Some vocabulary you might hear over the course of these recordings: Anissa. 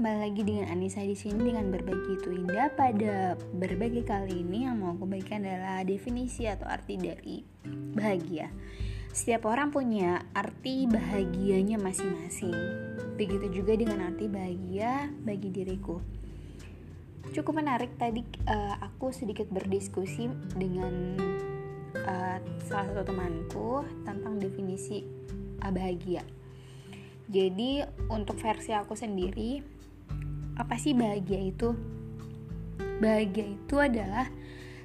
kembali lagi dengan Anissa di sini dengan berbagi itu indah. Pada berbagi kali ini yang mau aku bagikan adalah definisi atau arti dari bahagia. Setiap orang punya arti bahagianya masing-masing. Begitu juga dengan arti bahagia bagi diriku. Cukup menarik tadi aku sedikit berdiskusi dengan salah satu temanku tentang definisi bahagia. Jadi untuk versi aku sendiri, apa sih bahagia itu? Bahagia itu adalah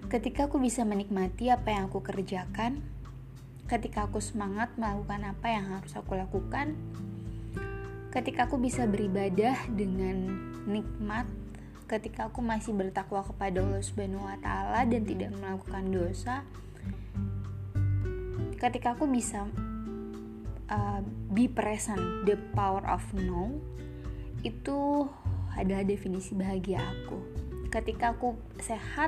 ketika aku bisa menikmati apa yang aku kerjakan, ketika aku semangat melakukan apa yang harus aku lakukan, ketika aku bisa beribadah dengan nikmat, ketika aku masih bertakwa kepada Allah Subhanahu wa Ta'ala dan tidak melakukan dosa, ketika aku bisa be present, the power of now. Itu adalah definisi bahagia aku. Ketika aku sehat,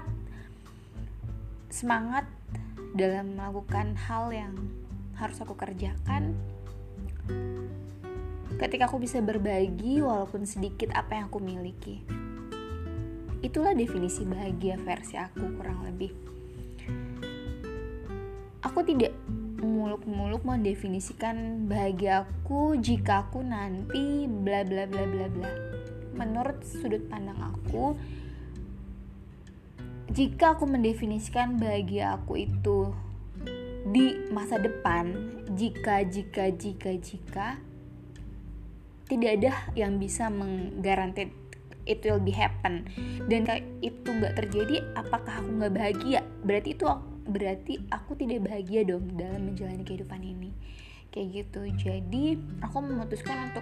semangat dalam melakukan hal yang harus aku kerjakan, ketika aku bisa berbagi walaupun sedikit apa yang aku miliki. Itulah definisi bahagia versi aku kurang lebih. Aku tidak muluk-muluk mendefinisikan bahagia aku jika aku nanti bla bla bla bla bla. Menurut sudut pandang aku, jika aku mendefinisikan bahagia aku itu di masa depan, jika tidak ada yang bisa menggaranti it will be happen. Dan kalau itu nggak terjadi, apakah aku nggak bahagia? Berarti aku tidak bahagia dong dalam menjalani kehidupan ini, kayak gitu. Jadi aku memutuskan untuk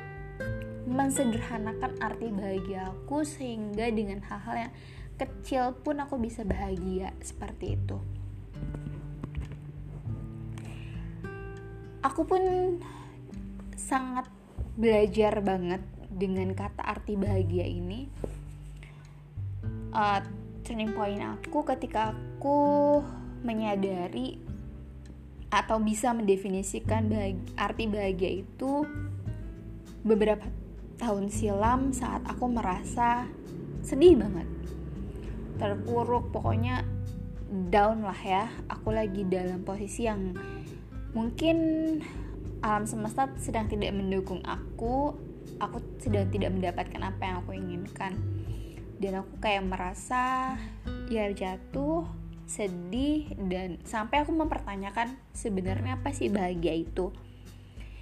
mensederhanakan arti bahagia aku sehingga dengan hal-hal yang kecil pun aku bisa bahagia, seperti itu. Aku pun sangat belajar banget dengan kata arti bahagia ini. Turning point aku ketika aku menyadari atau bisa mendefinisikan arti bahagia itu beberapa tahun silam saat aku merasa sedih banget, terpuruk, pokoknya down lah ya. Aku lagi dalam posisi yang mungkin alam semesta sedang tidak mendukung aku sedang tidak mendapatkan apa yang aku inginkan, dan aku kayak merasa ya jatuh, sedih, dan sampai aku mempertanyakan sebenarnya apa sih bahagia itu.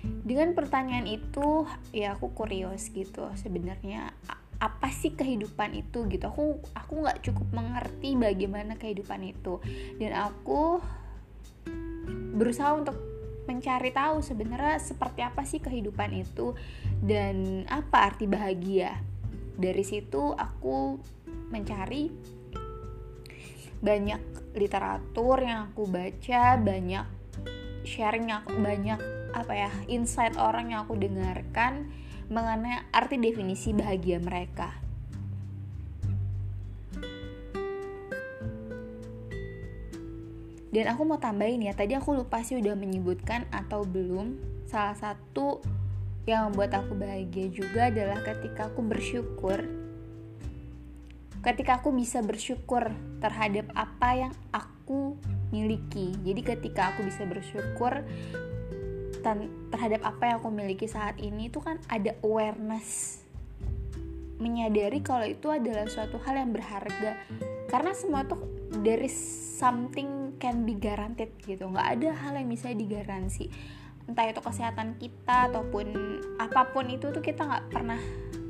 Dengan pertanyaan itu ya aku kurios gitu, sebenarnya apa sih kehidupan itu gitu. Aku nggak cukup mengerti bagaimana kehidupan itu, dan aku berusaha untuk mencari tahu sebenarnya seperti apa sih kehidupan itu dan apa arti bahagia. Dari situ aku mencari banyak literatur yang aku baca, banyak sharing, banyak insight orang yang aku dengarkan mengenai arti definisi bahagia mereka. Dan aku mau tambahin ya, tadi aku lupa sih udah menyebutkan atau belum, salah satu yang membuat aku bahagia juga adalah ketika aku bersyukur. Ketika aku bisa bersyukur terhadap apa yang aku miliki. Jadi ketika aku bisa bersyukur terhadap apa yang aku miliki saat ini, itu kan ada awareness, menyadari kalau itu adalah suatu hal yang berharga. Karena semua tuh there is something can be guaranteed gitu. Gak ada hal yang bisa digaransi, entah itu kesehatan kita ataupun apapun itu tuh kita gak pernah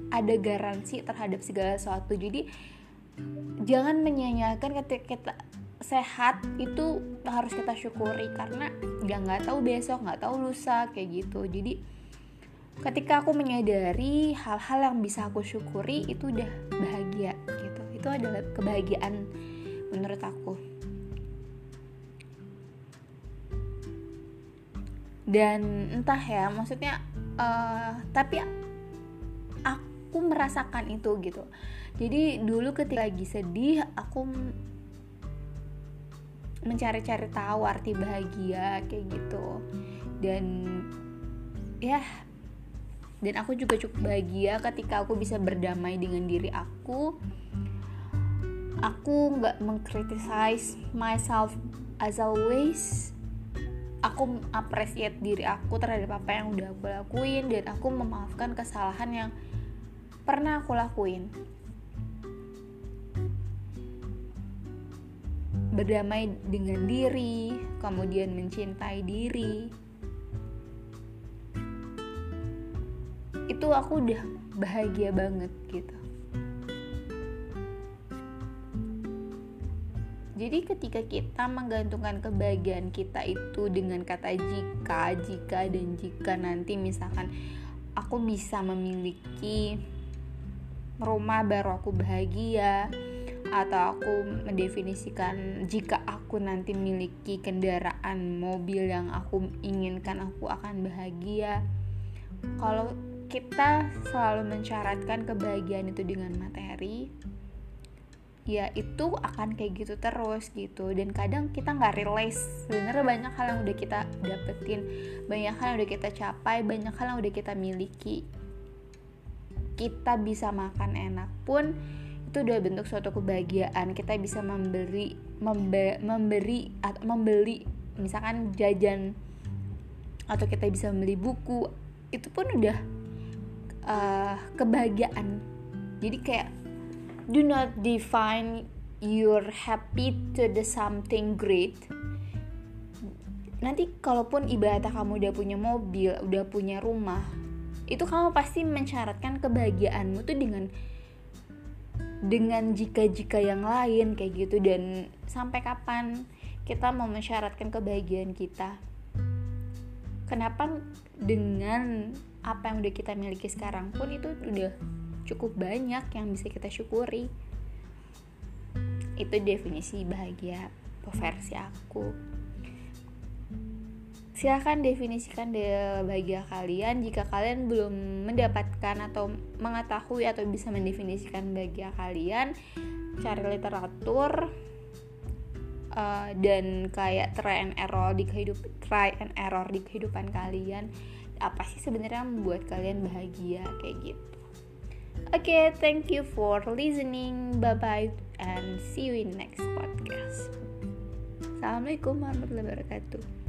ada garansi terhadap segala sesuatu. Jadi jangan menyia-nyiakan ketika kita sehat, itu harus kita syukuri karena nggak tahu besok, nggak tahu lusa, kayak gitu. Jadi ketika aku menyadari hal-hal yang bisa aku syukuri, itu udah bahagia gitu. Itu adalah kebahagiaan menurut aku. Dan entah ya, maksudnya tapi aku merasakan itu gitu. Jadi dulu ketika lagi sedih, aku mencari-cari tahu arti bahagia kayak gitu. Dan ya Dan aku juga cukup bahagia ketika aku bisa berdamai dengan diri aku. Aku gak mengcriticize myself as always. Aku appreciate diri aku terhadap apa yang udah aku lakuin, dan aku memaafkan kesalahan yang pernah aku lakuin. Berdamai dengan diri, kemudian mencintai diri. Itu aku udah bahagia banget gitu. Jadi ketika kita menggantungkan kebahagiaan kita itu dengan kata jika dan jika nanti, misalkan aku bisa memiliki rumah baru aku bahagia, atau aku mendefinisikan jika aku nanti memiliki kendaraan mobil yang aku inginkan, aku akan bahagia. Kalau kita selalu mensyaratkan kebahagiaan itu dengan materi, ya itu akan kayak gitu terus gitu. Dan kadang kita gak realize sebenarnya banyak hal yang udah kita dapetin, banyak hal yang udah kita capai, banyak hal yang udah kita miliki. Kita bisa makan enak pun itu udah bentuk suatu kebahagiaan. Kita bisa memberi atau membeli misalkan jajan, atau kita bisa membeli buku, itu pun udah kebahagiaan. Jadi kayak, do not define your happy to the something great. Nanti kalaupun ibaratnya kamu udah punya mobil, udah punya rumah, itu kamu pasti mensyaratkan kebahagiaanmu tuh dengan jika-jika yang lain kayak gitu. Dan sampai kapan kita mau mensyaratkan kebahagiaan kita? Kenapa dengan apa yang udah kita miliki sekarang pun itu udah cukup banyak yang bisa kita syukuri. Itu definisi bahagia versi aku. Silahkan definisikan bahagia kalian. Jika kalian belum mendapatkan atau mengetahui atau bisa mendefinisikan bahagia kalian, cari literatur dan kayak try and error di kehidupan kalian. Apa sih sebenarnya membuat kalian bahagia kayak gitu? Okay, thank you for listening. Bye-bye and see you in next podcast. Assalamualaikum warahmatullahi wabarakatuh.